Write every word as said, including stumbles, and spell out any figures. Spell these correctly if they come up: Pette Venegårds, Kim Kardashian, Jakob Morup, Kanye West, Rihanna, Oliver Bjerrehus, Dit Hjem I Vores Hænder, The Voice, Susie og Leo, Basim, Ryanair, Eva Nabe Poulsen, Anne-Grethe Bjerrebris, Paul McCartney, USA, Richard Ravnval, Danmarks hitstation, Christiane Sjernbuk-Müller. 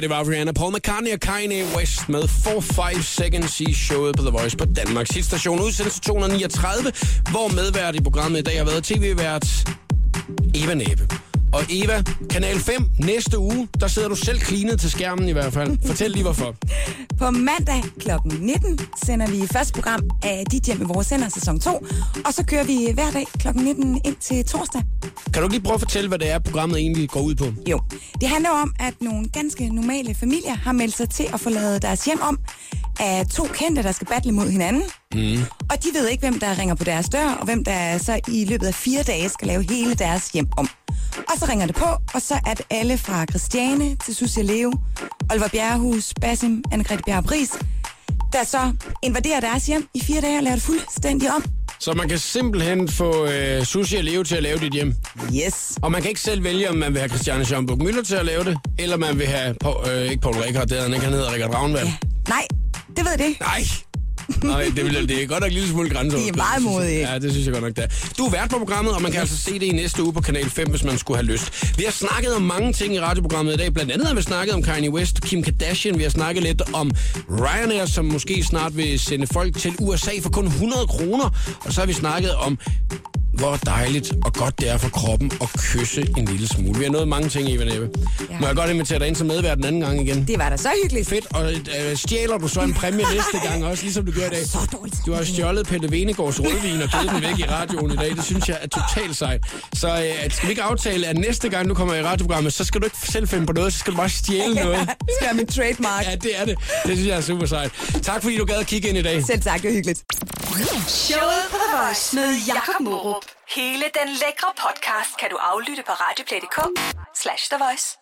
her, det var Rihanna, Paul McCartney og Kanye West med fire fem Seconds i showet på The Voice på Danmarks hitstation. Udsendelse to hundrede niogtredive, hvor medvært i programmet i dag har været tv-vært Eva Nabe. Og Eva, Kanal fem, næste uge, der sidder du selv klinet til skærmen i hvert fald. Fortæl lige hvorfor. På mandag klokken nitten sender vi første program af Dit Hjem med Vores Sender, sæson to. Og så kører vi hver dag klokken nitten indtil torsdag. Kan du lige prøve at fortælle, hvad det er, programmet egentlig går ud på? Jo, det handler om, at nogle ganske normale familier har meldt sig til at få lavet deres hjem om af to kendte, der skal battle mod hinanden. Mm. Og de ved ikke, hvem der ringer på deres dør, og hvem der så i løbet af fire dage skal lave hele deres hjem om. Og så ringer det på, og så er det alle fra Christiane til Susie og Leo, Oliver Bjerrehus, Basim, Anne-Grethe Bjerrebris, der så invaderer deres hjem i fire dage og laver det fuldstændig om. Så man kan simpelthen få øh, Susie og Leo til at lave dit hjem? Yes. Og man kan ikke selv vælge, om man vil have Christiane Sjernbuk-Müller til at lave det, eller man vil have, Paul, øh, ikke Paul Rikard, det han ikke, han hedder Richard Ravnval. Ja. Nej, det ved det. Nej. Nej, det, vil, det er godt nok en lille smule grænseoverskridende. Det er meget modigt. Ja, det synes jeg godt nok, det er. Du er vært på programmet, og man kan altså se det i næste uge på Kanal fem, hvis man skulle have lyst. Vi har snakket om mange ting i radioprogrammet i dag. Blandt andet har vi snakket om Kanye West, Kim Kardashian. Vi har snakket lidt om Ryanair, som måske snart vil sende folk til U S A for kun hundrede kroner. Og så har vi snakket om, hvor dejligt og godt det er for kroppen at kysse en lille smule. Vi har nået mange ting, Eva Nabe. Ja. Må jeg godt invitere dig ind som medvært den anden gang igen? Det var da så hyggeligt. Fedt, og øh, stjæler du så en præmie næste gang også, ligesom du gør i dag? Så dårligt. Du har stjålet Pette Venegårds rødvin og givet den væk i radioen i dag. Det synes jeg er totalt sejt. Så øh, skal vi ikke aftale, at næste gang du kommer i radioprogrammet, så skal du ikke selv finde på noget, så skal du bare stjæle noget. Ja, det skal være mit trademark. Ja, det er det. Det synes jeg er super sejt. Tak fordi du gad at kigge ind i dag. Selv tak, det var hyggeligt. Showet på The Voice med Jakob Morup. Hele den lækre podcast kan du aflytte på radioplad punktum dk slash The Voice.